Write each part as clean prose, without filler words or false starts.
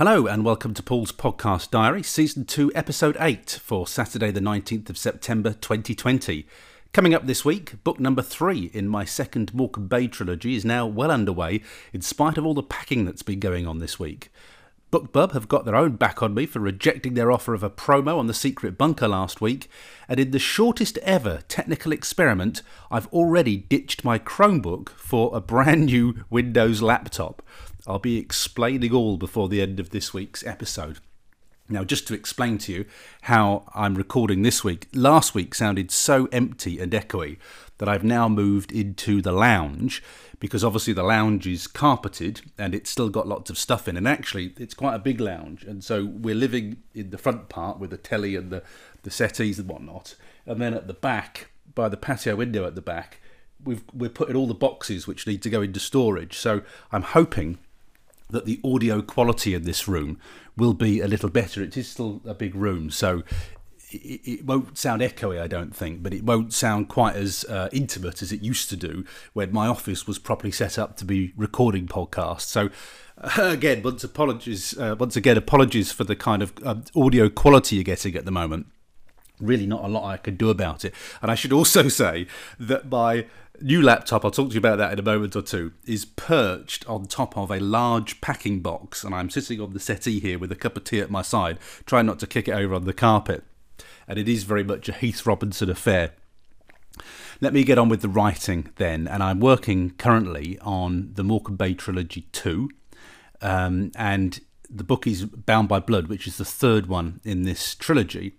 Hello and welcome to Paul's Podcast Diary, Season 2, Episode 8 for Saturday the 19th of September 2020. Coming up this week, book number 3 in my second Morecambe Bay trilogy is now well underway in spite of all the packing that's been going on this week. BookBub have got their own back on me for rejecting their offer of a promo on The Secret Bunker last week, and in the shortest ever technical experiment, I've already ditched my Chromebook for a brand new Windows laptop. I'll be explaining all before the end of this week's episode. Now, just to explain to you how I'm recording this week, last week sounded so empty and echoey that I've now moved into the lounge, because obviously the lounge is carpeted and it's still got lots of stuff in. And actually, it's quite a big lounge. And so we're living in the front part with the telly and the settees and whatnot. And then at the back, by the patio window at the back, we're putting all the boxes which need to go into storage. So I'm hoping that the audio quality in this room will be a little better. It is still a big room, so it won't sound echoey, I don't think, but it won't sound quite as intimate as it used to do when my office was properly set up to be recording podcasts. So again, apologies for the kind of audio quality you're getting at the moment. Really not a lot I could do about it. And I should also say that my new laptop, I'll talk to you about that in a moment or two, is perched on top of a large packing box, and I'm sitting on the settee here with a cup of tea at my side, trying not to kick it over on the carpet. And it is very much a Heath Robinson affair. Let me get on with the writing then, and I'm working currently on the Morecambe Bay Trilogy 2, and the book is Bound by Blood, which is the third one in this trilogy.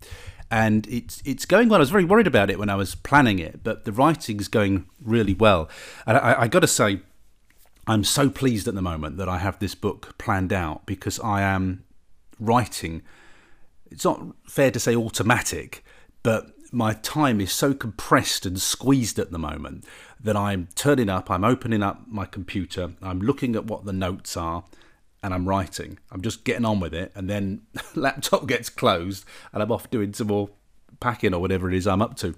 And it's going well. I was very worried about it when I was planning it, but the writing's going really well. And I got to say, I'm so pleased at the moment that I have this book planned out, because I am writing. It's not fair to say automatic, but my time is so compressed and squeezed at the moment that I'm turning up, I'm opening up my computer, I'm looking at what the notes are, and I'm writing. I'm just getting on with it, and then laptop gets closed and I'm off doing some more packing or whatever it is I'm up to.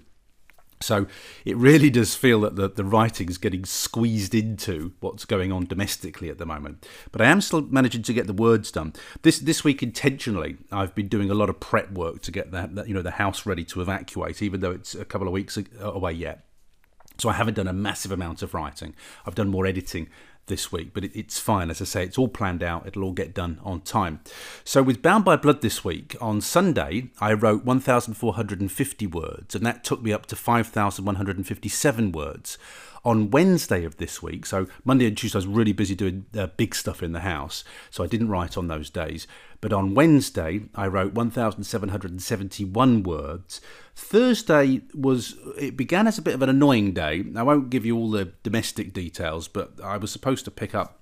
So it really does feel that the writing's getting squeezed into what's going on domestically at the moment. But I am still managing to get the words done. This week intentionally, I've been doing a lot of prep work to get the house ready to evacuate, even though it's a couple of weeks away yet. So I haven't done a massive amount of writing. I've done more editing this week, but it's fine. As I say, it's all planned out. It'll all get done on time. So with Bound by Blood this week, on Sunday, I wrote 1,450 words, and that took me up to 5,157 words. On Wednesday of this week, so Monday and Tuesday, I was really busy doing big stuff in the house, so I didn't write on those days. But on Wednesday, I wrote 1,771 words. Thursday began as a bit of an annoying day. I won't give you all the domestic details, but I was supposed to pick up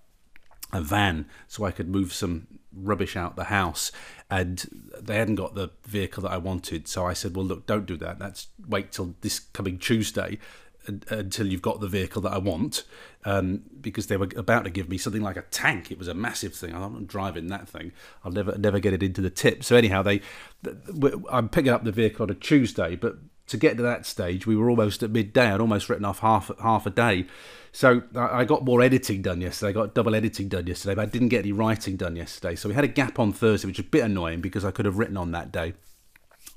a van so I could move some rubbish out the house, and they hadn't got the vehicle that I wanted. So I said, well, look, don't do that. Let's wait till this coming Tuesday until you've got the vehicle that I want, because they were about to give me something like a tank. It was a massive thing. I'm not driving that thing. I'll never get it into the tip. So anyhow, I'm picking up the vehicle on a Tuesday, but to get to that stage, we were almost at midday. I'd almost written off half a day. So I got more editing done yesterday. I got double editing done yesterday, but I didn't get any writing done yesterday. So we had a gap on Thursday, which is a bit annoying because I could have written on that day.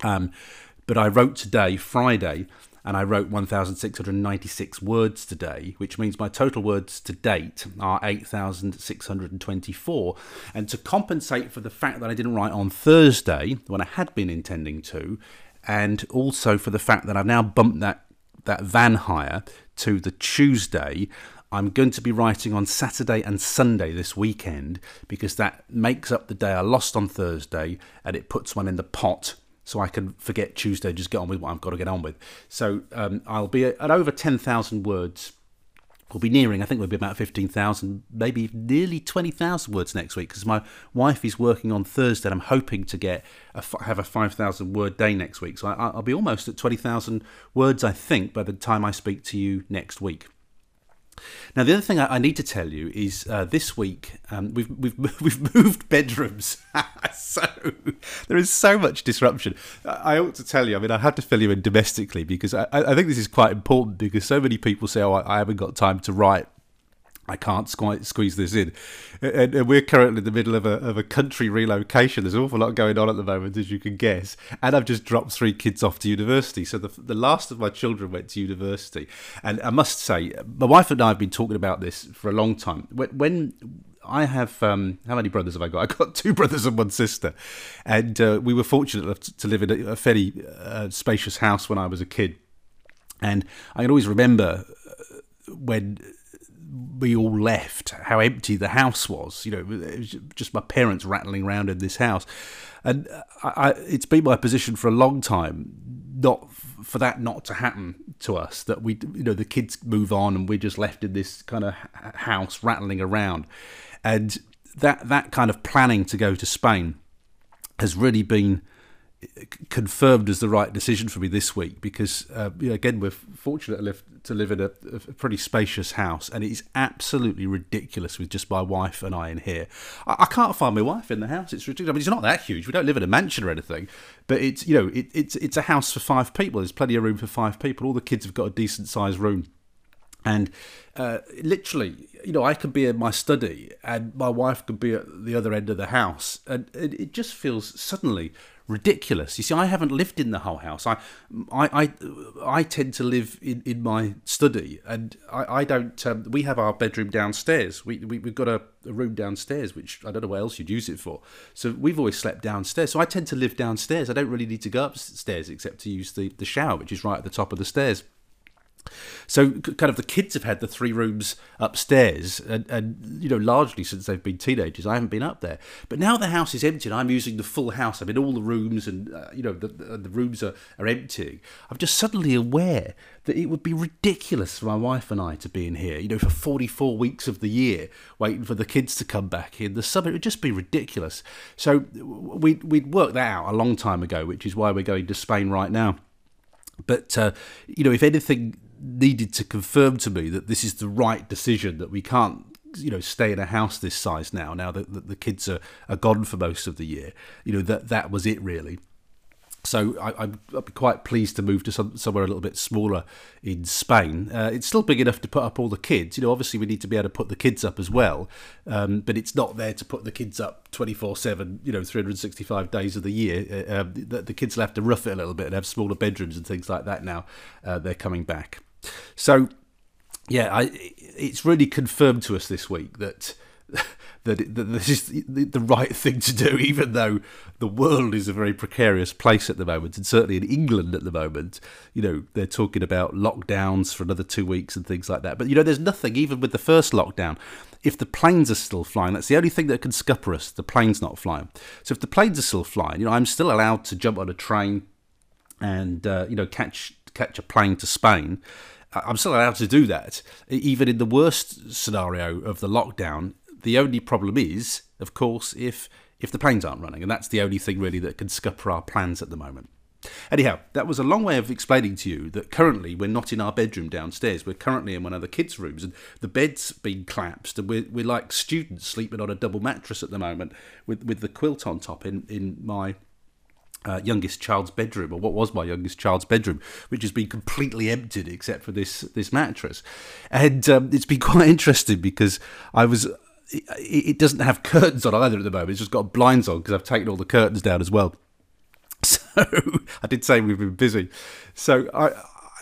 But I wrote today, Friday, and I wrote 1,696 words today, which means my total words to date are 8,624. And to compensate for the fact that I didn't write on Thursday, when I had been intending to, and also for the fact that I've now bumped that van hire to the Tuesday, I'm going to be writing on Saturday and Sunday this weekend, because that makes up the day I lost on Thursday, and it puts one in the pot so I can forget Tuesday, just get on with what I've got to get on with. So I'll be at over 10,000 words. We'll be nearing, I think we'll be about 15,000, maybe nearly 20,000 words next week, because my wife is working on Thursday, and I'm hoping to have a 5,000 word day next week. So I'll be almost at 20,000 words, I think, by the time I speak to you next week. Now, the other thing I need to tell you is this week we've moved bedrooms, so there is so much disruption. I ought to tell you, I mean, I have to fill you in domestically, because I think this is quite important, because so many people say, oh, I haven't got time to write. I can't squeeze this in. And we're currently in the middle of a country relocation. There's an awful lot going on at the moment, as you can guess. And I've just dropped 3 kids off to university. So the last of my children went to university. And I must say, my wife and I have been talking about this for a long time. When I have, how many brothers have I got? I've got 2 brothers and 1 sister. And we were fortunate enough to live in a fairly spacious house when I was a kid. And I can always remember when we all left, how empty the house was. You know, it was just my parents rattling around in this house. And it's been my position for a long time, for that not to happen to us, that we, you know, the kids move on and we're just left in this kind of house rattling around. And that kind of planning to go to Spain has really been confirmed as the right decision for me this week, because again, we're fortunate to live in a pretty spacious house, and it is absolutely ridiculous with just my wife and I in here. I can't find my wife in the house. It's ridiculous. I mean, it's not that huge. We don't live in a mansion or anything, but it's, you know, it's a house for 5 people. There's plenty of room for 5 people. All the kids have got a decent sized room. And literally, you know, I could be in my study and my wife could be at the other end of the house. And it just feels suddenly ridiculous. You see, I haven't lived in the whole house. I tend to live in my study, and I don't, we have our bedroom downstairs. We've got a room downstairs, which I don't know what else you'd use it for. So we've always slept downstairs. So I tend to live downstairs. I don't really need to go upstairs except to use the shower, which is right at the top of the stairs. So kind of the kids have had the 3 rooms upstairs, and you know, largely since they've been teenagers, I haven't been up there. But now the house is empty and I'm using the full house. I'm in all the rooms, and you know, the rooms are emptying. I'm just suddenly aware that it would be ridiculous for my wife and I to be in here, you know, for 44 weeks of the year, waiting for the kids to come back in the summer. It would just be ridiculous. So we'd worked that out a long time ago, which is why we're going to Spain right now. But you know, if anything needed to confirm to me that this is the right decision, that we can't, you know, stay in a house this size now that the kids are gone for most of the year, you know, that was it really. So I'd be quite pleased to move to somewhere a little bit smaller in Spain. It's still big enough to put up all the kids. You know, obviously we need to be able to put the kids up as well, but it's not there to put the kids up 24/7, you know, 365 days of the year. The kids will have to rough it a little bit and have smaller bedrooms and things like that now. They're coming back. So, yeah, it's really confirmed to us this week that this is the right thing to do, even though the world is a very precarious place at the moment, and certainly in England at the moment. You know, they're talking about lockdowns for another 2 weeks and things like that. But, you know, there's nothing, even with the first lockdown, if the planes are still flying. That's the only thing that can scupper us, the planes not flying. So if the planes are still flying, you know, I'm still allowed to jump on a train and, you know, catch a plane to Spain. I'm still allowed to do that, even in the worst scenario of the lockdown. The only problem is, of course, if the planes aren't running, and that's the only thing really that can scupper our plans at the moment. Anyhow, that was a long way of explaining to you that currently we're not in our bedroom downstairs. We're currently in one of the kids' rooms, and the bed's been collapsed, and we're like students sleeping on a double mattress at the moment with the quilt on top in my youngest child's bedroom, or what was my youngest child's bedroom, which has been completely emptied except for this mattress. And it's been quite interesting because it doesn't have curtains on either at the moment. It's just got blinds on because I've taken all the curtains down as well. So I did say we've been busy. So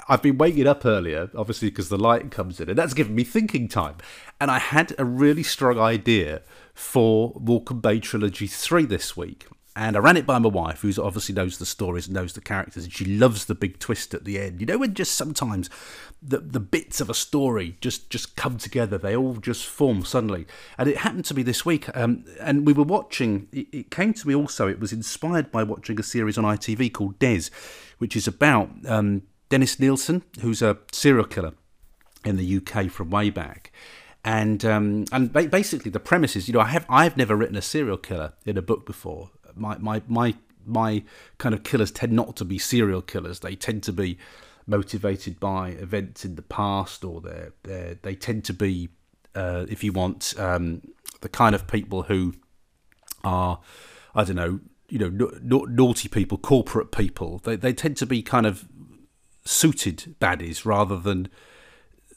I've been waking up earlier, obviously, because the light comes in, and that's given me thinking time. And I had a really strong idea for Walken Bay Trilogy 3 this week. And I ran it by my wife, who obviously knows the stories and knows the characters, and she loves the big twist at the end. You know, when just sometimes the bits of a story just come together. They all just form suddenly. And it happened to me this week. And we were watching, it came to me also, it was inspired by watching a series on ITV called Des, which is about Dennis Nielsen, who's a serial killer in the UK from way back. And basically the premise is, you know, I've never written a serial killer in a book before. My kind of killers tend not to be serial killers. They tend to be motivated by events in the past, or they tend to be, if you want, the kind of people who are, I don't know, you know, naughty people, corporate people. They tend to be kind of suited baddies rather than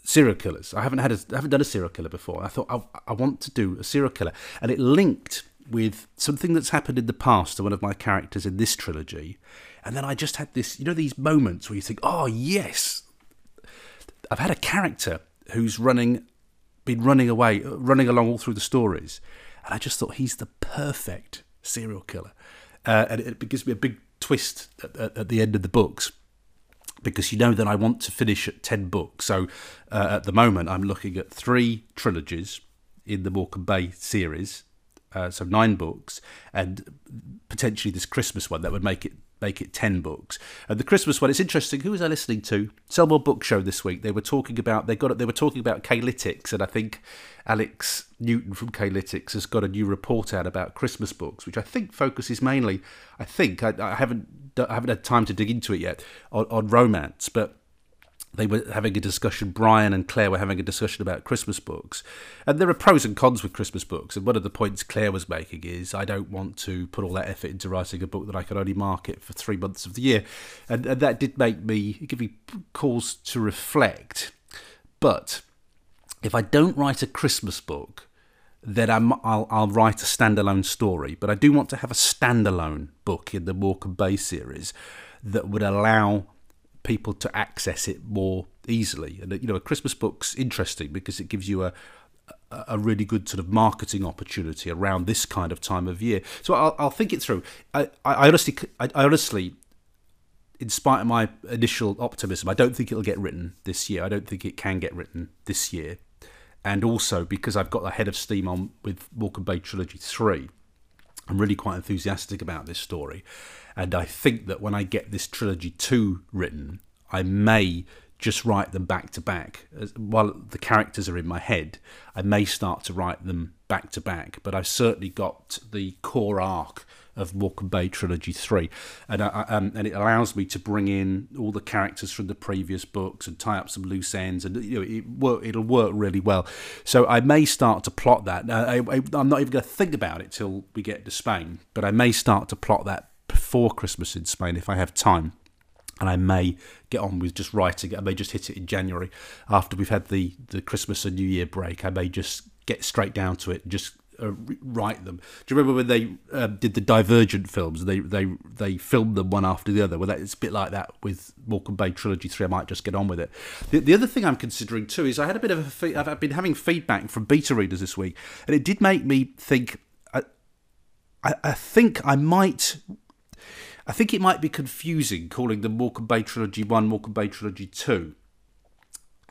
serial killers. I haven't done a serial killer before. I thought I want to do a serial killer, and it linked with something that's happened in the past to one of my characters in this trilogy. And then I just had this, you know, these moments where you think, oh yes, I've had a character who's running along all through the stories, and I just thought he's the perfect serial killer. And it gives me a big twist at the end of the books, because you know that I want to finish at 10 books. So at the moment, I'm looking at 3 trilogies in the Morecambe Bay series, so 9 books, and potentially this Christmas one that would make it 10 books. And the Christmas one, it's interesting. Who was I listening to? Selmore Book Show this week. They were talking about K-Lytics, and I think Alex Newton from K-Lytics has got a new report out about Christmas books, which I think focuses mainly. I haven't had time to dig into it yet on romance, but they were having a discussion. Brian and Claire were having a discussion about Christmas books, and there are pros and cons with Christmas books. And one of the points Claire was making is, I don't want to put all that effort into writing a book that I can only market for 3 months of the year, and that did give me cause to reflect. But if I don't write a Christmas book, then I'll write a standalone story. But I do want to have a standalone book in the Morecambe Bay series that would allow people to access it more easily. And, you know, a Christmas book's interesting because it gives you a really good sort of marketing opportunity around this kind of time of year. So I'll think it through. I honestly, in spite of my initial optimism, I don't think it'll get written this year. I don't think it can get written this year. And also because I've got a head of steam on with Walken Bay Trilogy 3, I'm really quite enthusiastic about this story. And I think that when I get this Trilogy 2 written, I may just write them back to back. While the characters are in my head, I may start to write them back to back. But I've certainly got the core arc of Morecambe Bay Trilogy 3. And it allows me to bring in all the characters from the previous books and tie up some loose ends. And, you know, it'll work really well. So I may start to plot that. I'm not even going to think about it till we get to Spain. But I may start to plot that before Christmas in Spain if I have time. And I may get on with just writing it. I may just hit it in January after we've had the Christmas and New Year break. I may just get straight down to it and just... write them. Do you remember when they did the Divergent films? They filmed them one after the other. Well, it's a bit like that with Morecambe Bay Trilogy 3. I might just get on with it. The other thing I'm considering too is I had a bit of I've been having feedback from beta readers this week, and it did make me think. I think it might be confusing calling them Morecambe Bay Trilogy 1, Morecambe Bay Trilogy 2.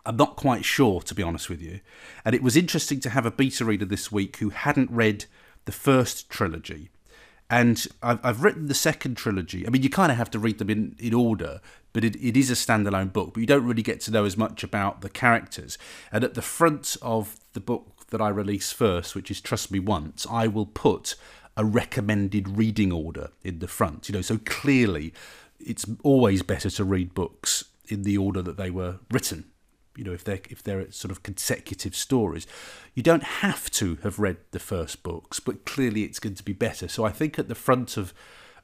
I'm not quite sure, to be honest with you. And it was interesting to have a beta reader this week who hadn't read the first trilogy. And I've written the second trilogy. I mean, you kind of have to read them in order, but it is a standalone book. But you don't really get to know as much about the characters. And at the front of the book that I release first, which is Trust Me Once, I will put a recommended reading order in the front. You know, so clearly it's always better to read books in the order that they were written. You know, if they're sort of consecutive stories. You don't have to have read the first books, but clearly it's going to be better. So I think at the front of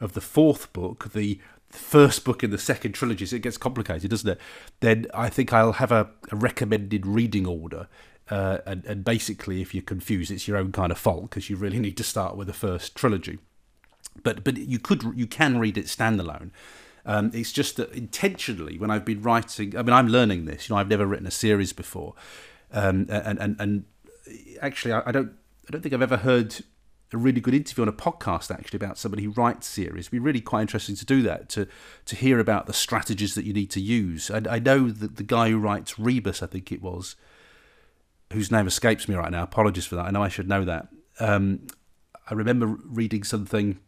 the fourth book, the first book in the second trilogy, so it gets complicated, doesn't it? Then I think I'll have a recommended reading order. And basically, if you're confused, it's your own kind of fault because you really need to start with the first trilogy. But you can read it standalone. It's just that intentionally, when I've been writing, I mean, I'm learning this. You know, I've never written a series before, and actually, I don't think I've ever heard a really good interview on a podcast actually about somebody who writes series. It'd be really quite interesting to do that, to hear about the strategies that you need to use. I know that the guy who writes Rebus, I think it was, whose name escapes me right now. Apologies for that. I know I should know that. I remember reading something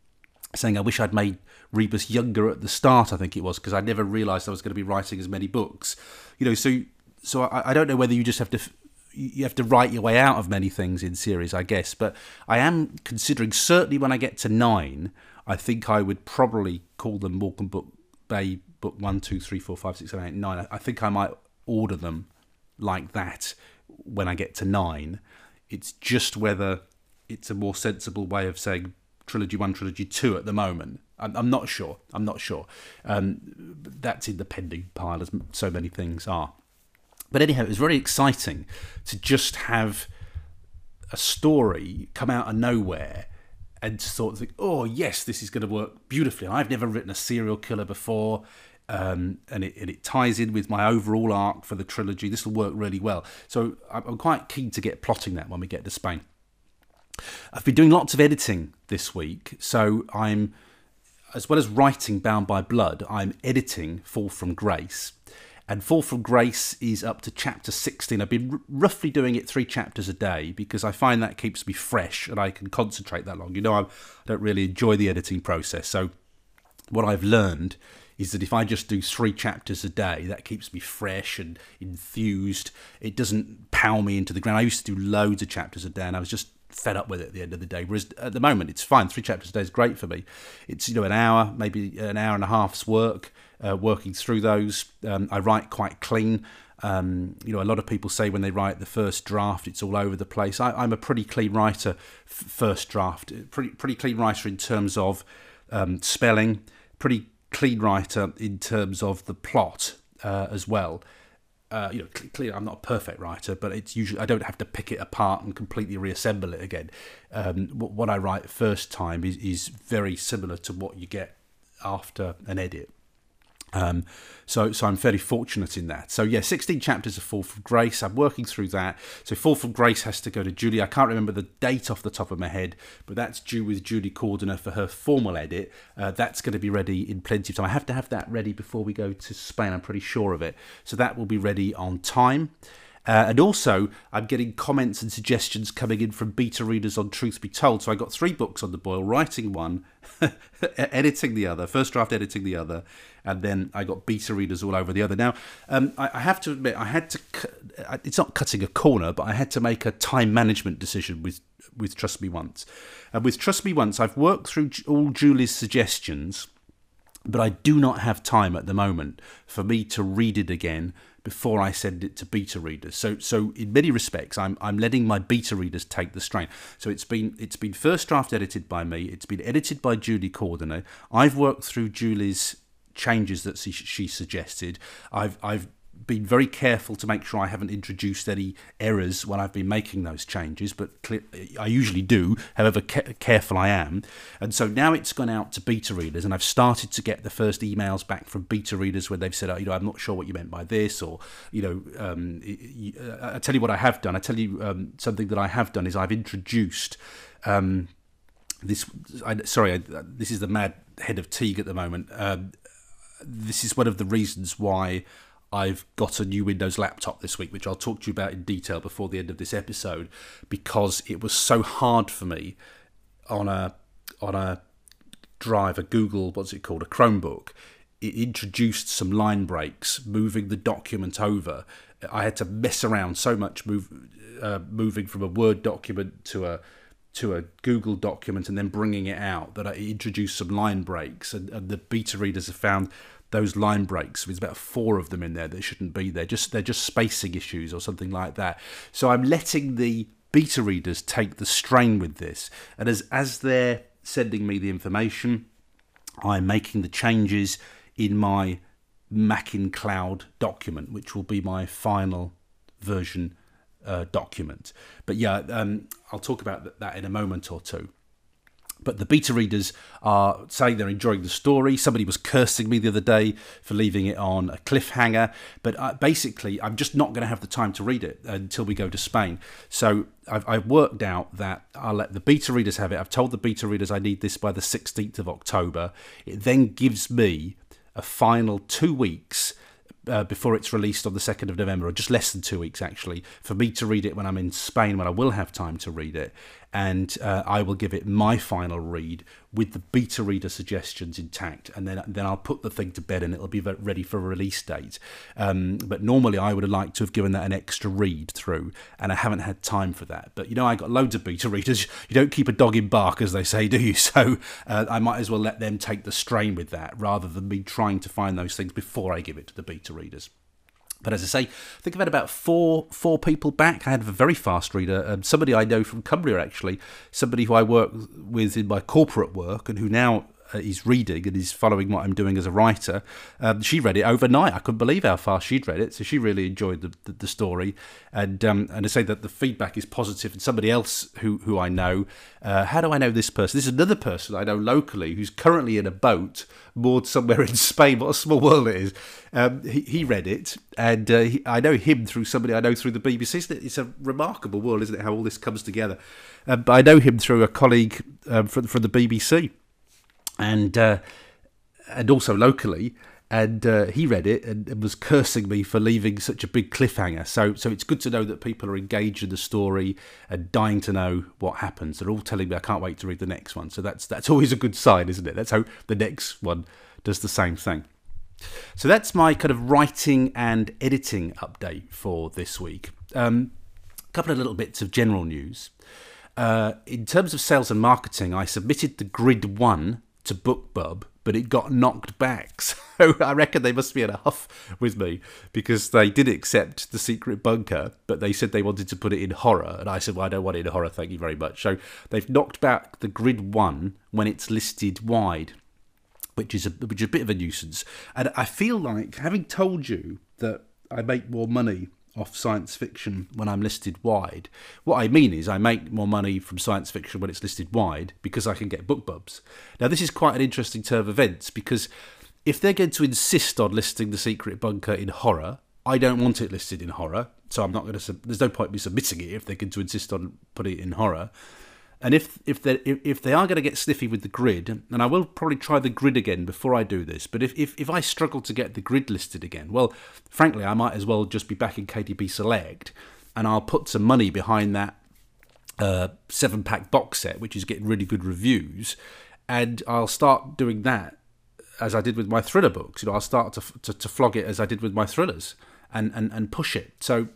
saying I wish I'd made Rebus younger at the start, I think it was, because I never realised I was going to be writing as many books. You know, so I don't know whether you just have to write your way out of many things in series, I guess. But I am considering, certainly when I get to 9, I think I would probably call them Morecambe Bay Book 1, 2, 3, 4, 5, 6, 7, 8, 9. I think I might order them like that when I get to 9. It's just whether it's a more sensible way of saying Trilogy 1, Trilogy 2 at the moment. I'm not sure. That's in the pending pile, as so many things are. But anyhow, it was very exciting to just have a story come out of nowhere and sort of think, oh, yes, this is going to work beautifully. I've never written a serial killer before, and it ties in with my overall arc for the trilogy. This will work really well. So I'm quite keen to get plotting that when we get to Spain. I've been doing lots of editing this week, so I'm, as well as writing Bound by Blood, I'm editing Fall from Grace. And Fall from Grace is up to chapter 16. I've been roughly doing it 3 chapters a day because I find that keeps me fresh and I can concentrate that long. You know, I don't really enjoy the editing process. So what I've learned is that if I just do 3 chapters a day, that keeps me fresh and enthused. It doesn't pow me into the ground. I used to do loads of chapters a day and I was just fed up with it at the end of the day. Whereas at the moment, it's fine. 3 chapters a day is great for me. It's, you know, an hour, maybe an hour and a half's work. Working through those. I write quite clean. You know, a lot of people say when they write the first draft, it's all over the place. I'm a pretty clean writer, first draft. Pretty clean writer in terms of spelling. Pretty clean writer in terms of the plot as well. You know, clearly I'm not a perfect writer, but it's usually I don't have to pick it apart and completely reassemble it again. What I write first time is very similar to what you get after an edit. So I'm fairly fortunate in that. So yeah, 16 chapters of Fall from Grace. I'm working through that. So Fall from Grace has to go to Julie. I can't remember the date off the top of my head, but that's due with Julie Cordiner for her formal edit. That's going to be ready in plenty of time. I have to have that ready before we go to Spain. I'm pretty sure of it. So that will be ready on time. And also, I'm getting comments and suggestions coming in from beta readers on Truth Be Told. So I got 3 books on the boil, writing one, editing the other, first draft editing the other, and then I got beta readers all over the other. Now, I have to admit, I had to, it's not cutting a corner, but I had to make a time management decision with Trust Me Once. And with Trust Me Once, I've worked through all Julie's suggestions, but I do not have time at the moment for me to read it again before I send it to beta readers. So in many respects, I'm letting my beta readers take the strain. So it's been first draft edited by me. It's been edited by Julie Cordiner. I've worked through Julie's changes that she suggested. I've been very careful to make sure I haven't introduced any errors when I've been making those changes, but I usually do, however careful I am. And so now it's gone out to beta readers, and I've started to get the first emails back from beta readers where they've said, oh, you know, I'm not sure what you meant by this, or, you know, I tell you what I have done. I tell you something that I have done is I've introduced this is the mad head of Teague at the moment. This is one of the reasons why I've got a new Windows laptop this week, which I'll talk to you about in detail before the end of this episode, because it was so hard for me on a drive, a Google, what's it called, a Chromebook. It introduced some line breaks, moving the document over. I had to mess around so much, moving from a Word document to a Google document and then bringing it out, that I introduced some line breaks, and the beta readers have found those line breaks. There's about 4 of them in there that shouldn't be there. They're just spacing issues or something like that. So I'm letting the beta readers take the strain with this. And as they're sending me the information, I'm making the changes in my Mac in Cloud document, which will be my final version document. But yeah, I'll talk about that in a moment or two. But the beta readers are saying they're enjoying the story. Somebody was cursing me the other day for leaving it on a cliffhanger. But basically, I'm just not going to have the time to read it until we go to Spain. So I've worked out that I'll let the beta readers have it. I've told the beta readers I need this by the 16th of October. It then gives me a final 2 weeks before it's released on the 2nd of November, or just less than 2 weeks, actually, for me to read it when I'm in Spain, when I will have time to read it. And I will give it my final read with the beta reader suggestions intact. And then I'll put the thing to bed and it'll be ready for a release date. But normally I would have liked to have given that an extra read through, and I haven't had time for that. But, you know, I got loads of beta readers. You don't keep a dog in bark, as they say, do you? So I might as well let them take the strain with that rather than me trying to find those things before I give it to the beta readers. But as I say, I think I've had about four people back. I had a very fast reader, somebody I know from Cumbria, actually, somebody who I work with in my corporate work and who now he's reading and he's following what I'm doing as a writer. She read it overnight. I couldn't believe how fast she'd read it. So she really enjoyed the story. And I say that the feedback is positive. And somebody else who I know, how do I know this person? This is another person I know locally who's currently in a boat moored somewhere in Spain. What a small world it is. He read it, and I know him through somebody I know through the BBC. It's a remarkable world, isn't it, how all this comes together. But I know him through a colleague from the BBC, and also locally, and he read it and was cursing me for leaving such a big cliffhanger. So it's good to know that people are engaged in the story and dying to know what happens. They're all telling me, I can't wait to read the next one. So that's always a good sign, isn't it? Let's hope the next one does the same thing. So that's my kind of writing and editing update for this week. A couple of little bits of general news. In terms of sales and marketing, I submitted The Grid One to BookBub, but it got knocked back. So I reckon they must be in a huff with me because they did accept The Secret Bunker, but they said they wanted to put it in horror. And I said, well, I don't want it in horror, thank you very much. So they've knocked back The Grid One when it's listed wide, which is a bit of a nuisance. And I feel like, having told you that I make more money off science fiction when I'm listed wide, what I mean is I make more money from science fiction when it's listed wide because I can get BookBubs. Now, this is quite an interesting turn of events because if they're going to insist on listing The Secret Bunker in horror, I don't want it listed in horror, so I'm not going to. There's no point in me submitting it if they're going to insist on putting it in horror. And if they are going to get sniffy with The Grid, and I will probably try The Grid again before I do this, but if I struggle to get The Grid listed again, well, frankly, I might as well just be back in KDP Select, and I'll put some money behind that 7-pack box set, which is getting really good reviews, and I'll start doing that as I did with my thriller books. You know, I'll start to flog it as I did with my thrillers and push it. So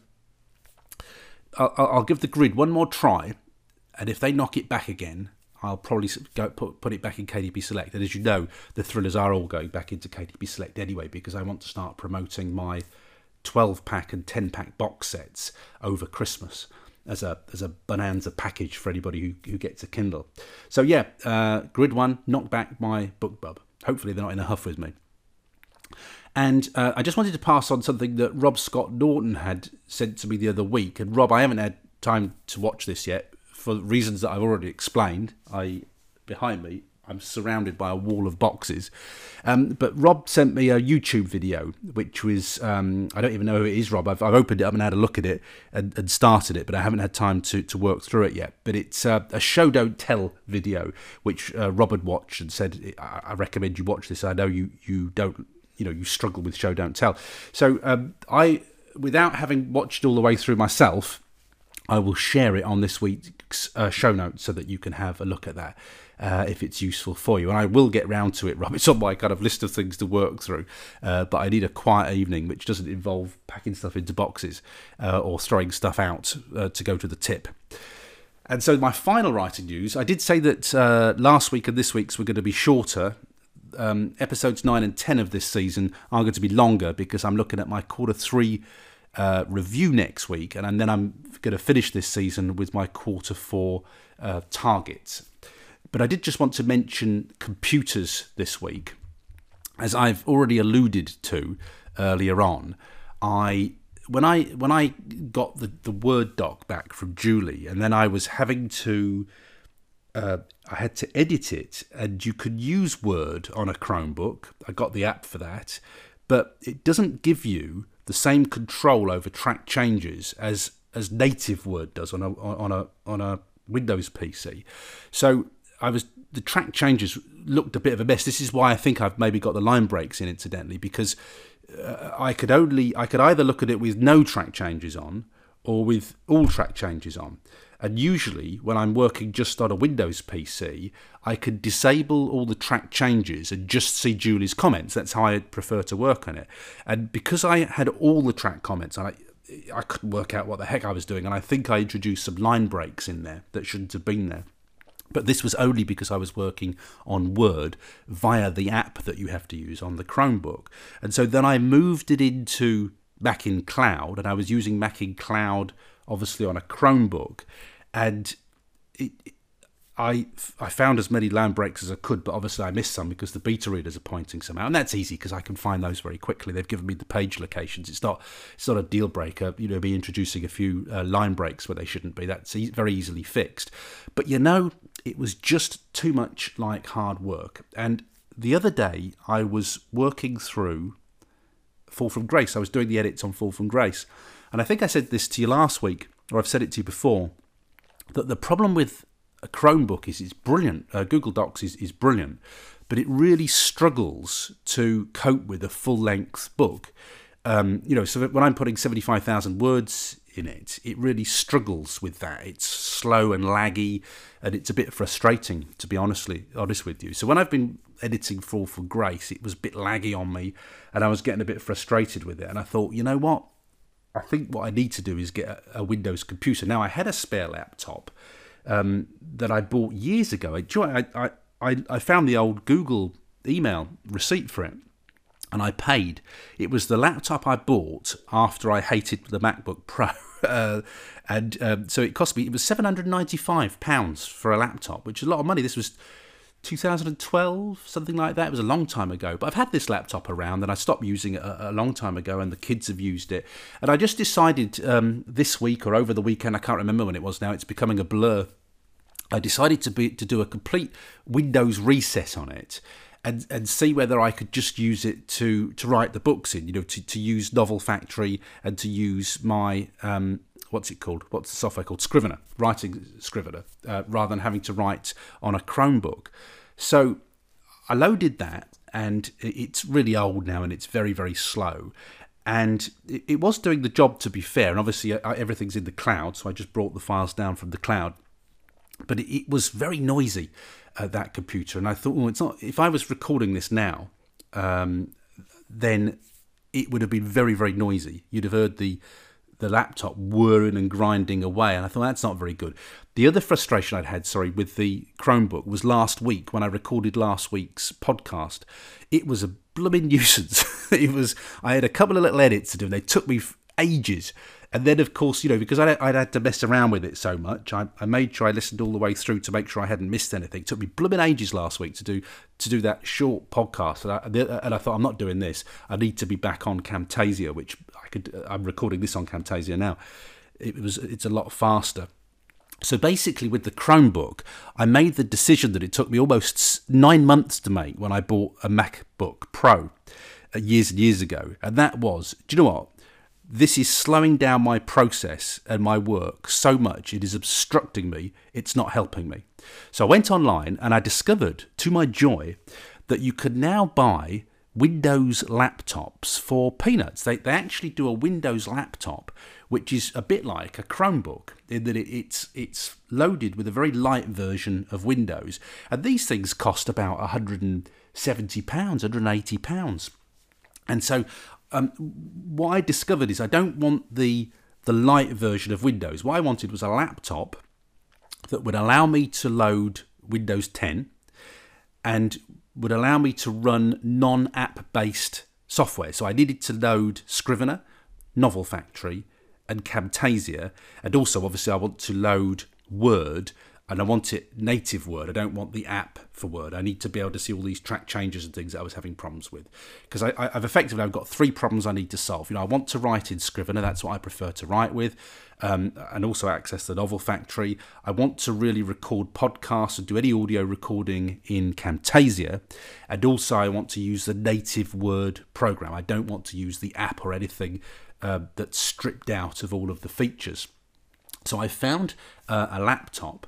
I'll give The Grid one more try. And if they knock it back again, I'll probably go put it back in KDP Select. And as you know, the thrillers are all going back into KDP Select anyway, because I want to start promoting my 12-pack and 10-pack box sets over Christmas as a bonanza package for anybody who gets a Kindle. So yeah, Grid 1, knock back my BookBub. Hopefully they're not in a huff with me. And I just wanted to pass on something that Rob Scott Norton had sent to me the other week. And Rob, I haven't had time to watch this yet, for reasons that I've already explained. Behind me, I'm surrounded by a wall of boxes. But Rob sent me a YouTube video, which was, I don't even know who it is, Rob. I've opened it up and had a look at it and started it, but I haven't had time to work through it yet. But it's a show don't tell video, which Rob had watched and said, I recommend you watch this. I know you don't, you know, you struggle with show don't tell. So I, without having watched all the way through myself, I will share it on this week's show notes so that you can have a look at that if it's useful for you. And I will get round to it, Rob. It's on my kind of list of things to work through. But I need a quiet evening, which doesn't involve packing stuff into boxes or throwing stuff out to go to the tip. And so my final writing news, I did say that last week and this week's were going to be shorter. Episodes 9 and 10 of this season are going to be longer because I'm looking at my quarter 3 review next week, and then I'm going to finish this season with my quarter 4 targets. But I did just want to mention computers this week. As I've already alluded to earlier on, when I got the Word doc back from Julie, and then I was having to I had to edit it, and you can use Word on a Chromebook. I got the app for that, but it doesn't give you the same control over track changes as native Word does on a Windows PC. So the track changes looked a bit of a mess. This is why I think I've maybe got the line breaks in, incidentally, because I could either look at it with no track changes on or with all track changes on. And usually when I'm working just on a Windows PC, I could disable all the track changes and just see Julie's comments. That's how I prefer to work on it. And because I had all the track comments, I couldn't work out what the heck I was doing. And I think I introduced some line breaks in there that shouldn't have been there. But this was only because I was working on Word via the app that you have to use on the Chromebook. And so then I moved it into Mac in Cloud, and I was using Mac in Cloud obviously on a Chromebook, and it, I found as many land breaks as I could, but obviously I missed some because the beta readers are pointing some out, and that's easy because I can find those very quickly. They've given me the page locations. It's not a deal breaker, you know, be introducing a few line breaks where they shouldn't be. That's very easily fixed. But you know, it was just too much like hard work. And the other day I was working through Fall from Grace. I was doing the edits on Fall from Grace, and I think I said this to you last week, or I've said it to you before, that the problem with a Chromebook is it's brilliant. Google Docs is brilliant, but it really struggles to cope with a full-length book. You know, so when I'm putting 75,000 words in it, it really struggles with that. It's slow and laggy, and it's a bit frustrating, to be honest with you. So when I've been editing Fall for Grace, it was a bit laggy on me, and I was getting a bit frustrated with it. And I thought, you know what? I think what I need to do is get a Windows computer. Now, I had a spare laptop that I bought years ago. I found the old Google email receipt for it, and I paid. It was the laptop I bought after I hated the MacBook Pro, so it cost me. It was £795 for a laptop, which is a lot of money. This was 2012, something like that. It was a long time ago, but I've had this laptop around and I stopped using it a long time ago, and the kids have used it. And I just decided this week or over the weekend, I can't remember when it was now, it's becoming a blur. I decided to do a complete Windows reset on it and see whether I could just use it to write the books in, you know, to use Novel Factory and to use my, what's it called? What's the software called? Scrivener, writing Scrivener, rather than having to write on a Chromebook. So I loaded that, and it's really old now, and it's very, very slow. And it was doing the job, to be fair. And obviously everything's in the cloud, so I just brought the files down from the cloud. But it was very noisy, that computer. And I thought, well, it's not. If I was recording this now, then it would have been very, very noisy. You'd have heard the laptop whirring and grinding away, and I thought that's not very good. The other frustration I'd had, with the Chromebook was last week when I recorded last week's podcast. It was a blooming nuisance. I had a couple of little edits to do, and they took me ages. And then, of course, you know, because I'd had to mess around with it so much, I made sure I listened all the way through to make sure I hadn't missed anything. It took me blooming ages last week to do that short podcast, and I thought, I'm not doing this. I need to be back on Camtasia, which I'm recording this on Camtasia now. It's a lot faster. So basically, with the Chromebook, I made the decision that it took me almost 9 months to make when I bought a MacBook Pro years and years ago, and that was, do you know what? This is slowing down my process and my work so much. It is obstructing me. It's not helping me. So I went online and I discovered, to my joy, that you could now buy Windows laptops for peanuts. They actually do a Windows laptop, which is a bit like a Chromebook in that it's loaded with a very light version of Windows. And these things cost about £170, £180. And so what I discovered is I don't want the light version of Windows. What I wanted was a laptop that would allow me to load Windows 10 and would allow me to run non-app-based software. So I needed to load Scrivener, Novel Factory, and Camtasia. And also, obviously, I want to load Word, and I want it native Word. I don't want the app for Word. I need to be able to see all these track changes and things that I was having problems with. Because I've got three problems I need to solve. You know, I want to write in Scrivener. That's what I prefer to write with. And also access the Novel Factory. I want to really record podcasts and do any audio recording in Camtasia. And also I want to use the native Word program. I don't want to use the app or anything that's stripped out of all of the features. So I found a laptop.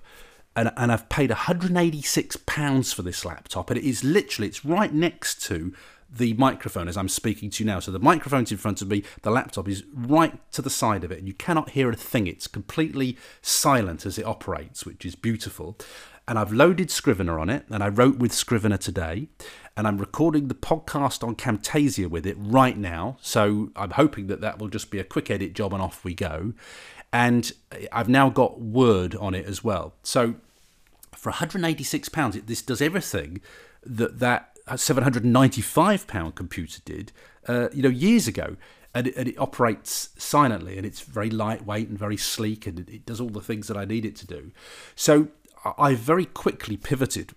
And I've paid £186 for this laptop, and it is literally, it's right next to the microphone as I'm speaking to you now. So the microphone's in front of me, the laptop is right to the side of it, and you cannot hear a thing. It's completely silent as it operates, which is beautiful. And I've loaded Scrivener on it, and I wrote with Scrivener today, and I'm recording the podcast on Camtasia with it right now. So I'm hoping that will just be a quick edit job, and off we go. And I've now got Word on it as well. So for £186, this does everything that £795 computer did, you know, years ago. And it operates silently, and it's very lightweight and very sleek, and it does all the things that I need it to do. So I very quickly pivoted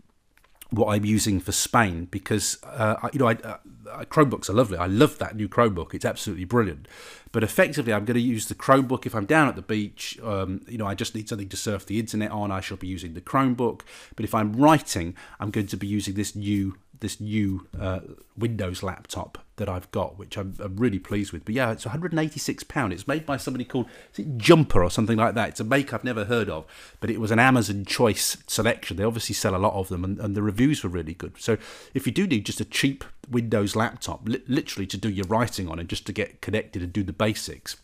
what I'm using for Spain, because Chromebooks are lovely. I love that new Chromebook; it's absolutely brilliant. But effectively, I'm going to use the Chromebook if I'm down at the beach. I just need something to surf the internet on. I shall be using the Chromebook. But if I'm writing, I'm going to be using this new Windows laptop that I've got, which I'm really pleased with. But yeah, it's £186. It's made by somebody called, is it Jumper or something like that? It's a make I've never heard of, but it was an Amazon Choice selection. They obviously sell a lot of them, and the reviews were really good. So if you do need just a cheap Windows laptop, literally to do your writing on and just to get connected and do the basics,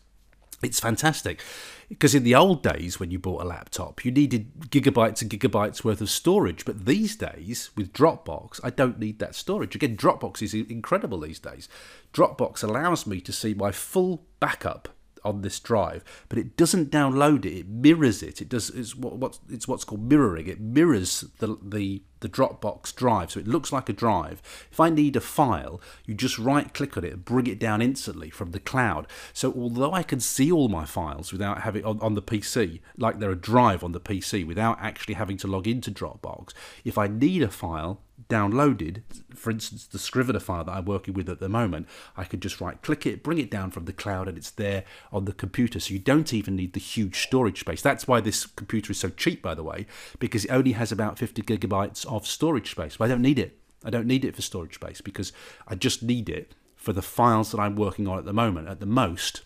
it's fantastic. Because in the old days, when you bought a laptop, you needed gigabytes and gigabytes worth of storage. But these days, with Dropbox, I don't need that storage. Again, Dropbox is incredible these days. Dropbox allows me to see my full backup on this drive, but it doesn't download it. It mirrors it. It's what's called mirroring. It mirrors the Dropbox drive, so it looks like a drive. If I need a file, you just right-click on it and bring it down instantly from the cloud. So although I can see all my files without having on the PC, like they're a drive on the PC, without actually having to log into Dropbox, if I need a file downloaded, for instance, the Scrivener file that I'm working with at the moment, I could just right-click it, bring it down from the cloud, and it's there on the computer. So you don't even need the huge storage space. That's why this computer is so cheap, by the way, because it only has about 50 gigabytes of storage space. But I don't need it. I don't need it for storage space, because I just need it for the files that I'm working on at the moment. At the most,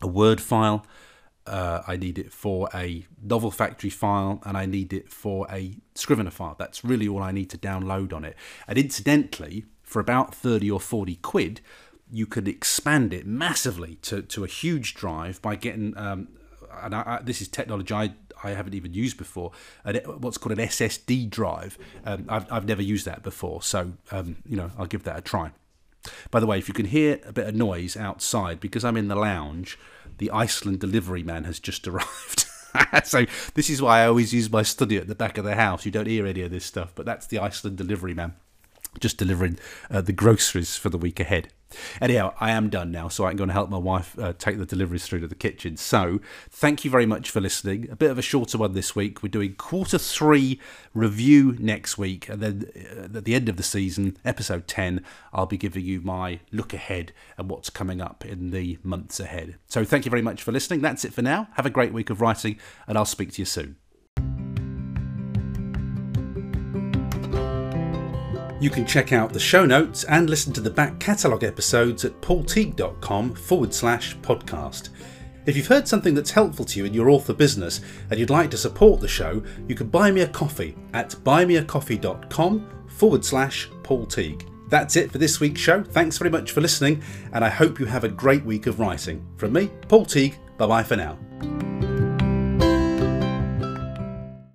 a Word file, I need it for a Novel Factory file, and I need it for a Scrivener file. That's really all I need to download on it. And incidentally, for about 30 or 40 quid, you could expand it massively to a huge drive by getting, this is technology I haven't even used before, what's called an SSD drive. I've never used that before, so I'll give that a try. By the way, if you can hear a bit of noise outside, because I'm in the lounge, the Iceland delivery man has just arrived. So this is why I always use my studio at the back of the house. You don't hear any of this stuff, but that's the Iceland delivery man just delivering the groceries for the week ahead. Anyhow, I am done now, so I'm going to help my wife take the deliveries through to the kitchen. So thank you very much for listening. A bit of a shorter one this week. We're doing Q3 review next week, and then at the end of the season, episode 10, I'll be giving you my look ahead and what's coming up in the months ahead. So thank you very much for listening. That's it for now. Have a great week of writing, and I'll speak to you soon. You can check out the show notes and listen to the back catalogue episodes at paulteague.com/podcast. If you've heard something that's helpful to you in your author business and you'd like to support the show, you can buy me a coffee at buymeacoffee.com/paulteague. That's it for this week's show. Thanks very much for listening, and I hope you have a great week of writing. From me, Paul Teague, bye-bye for now.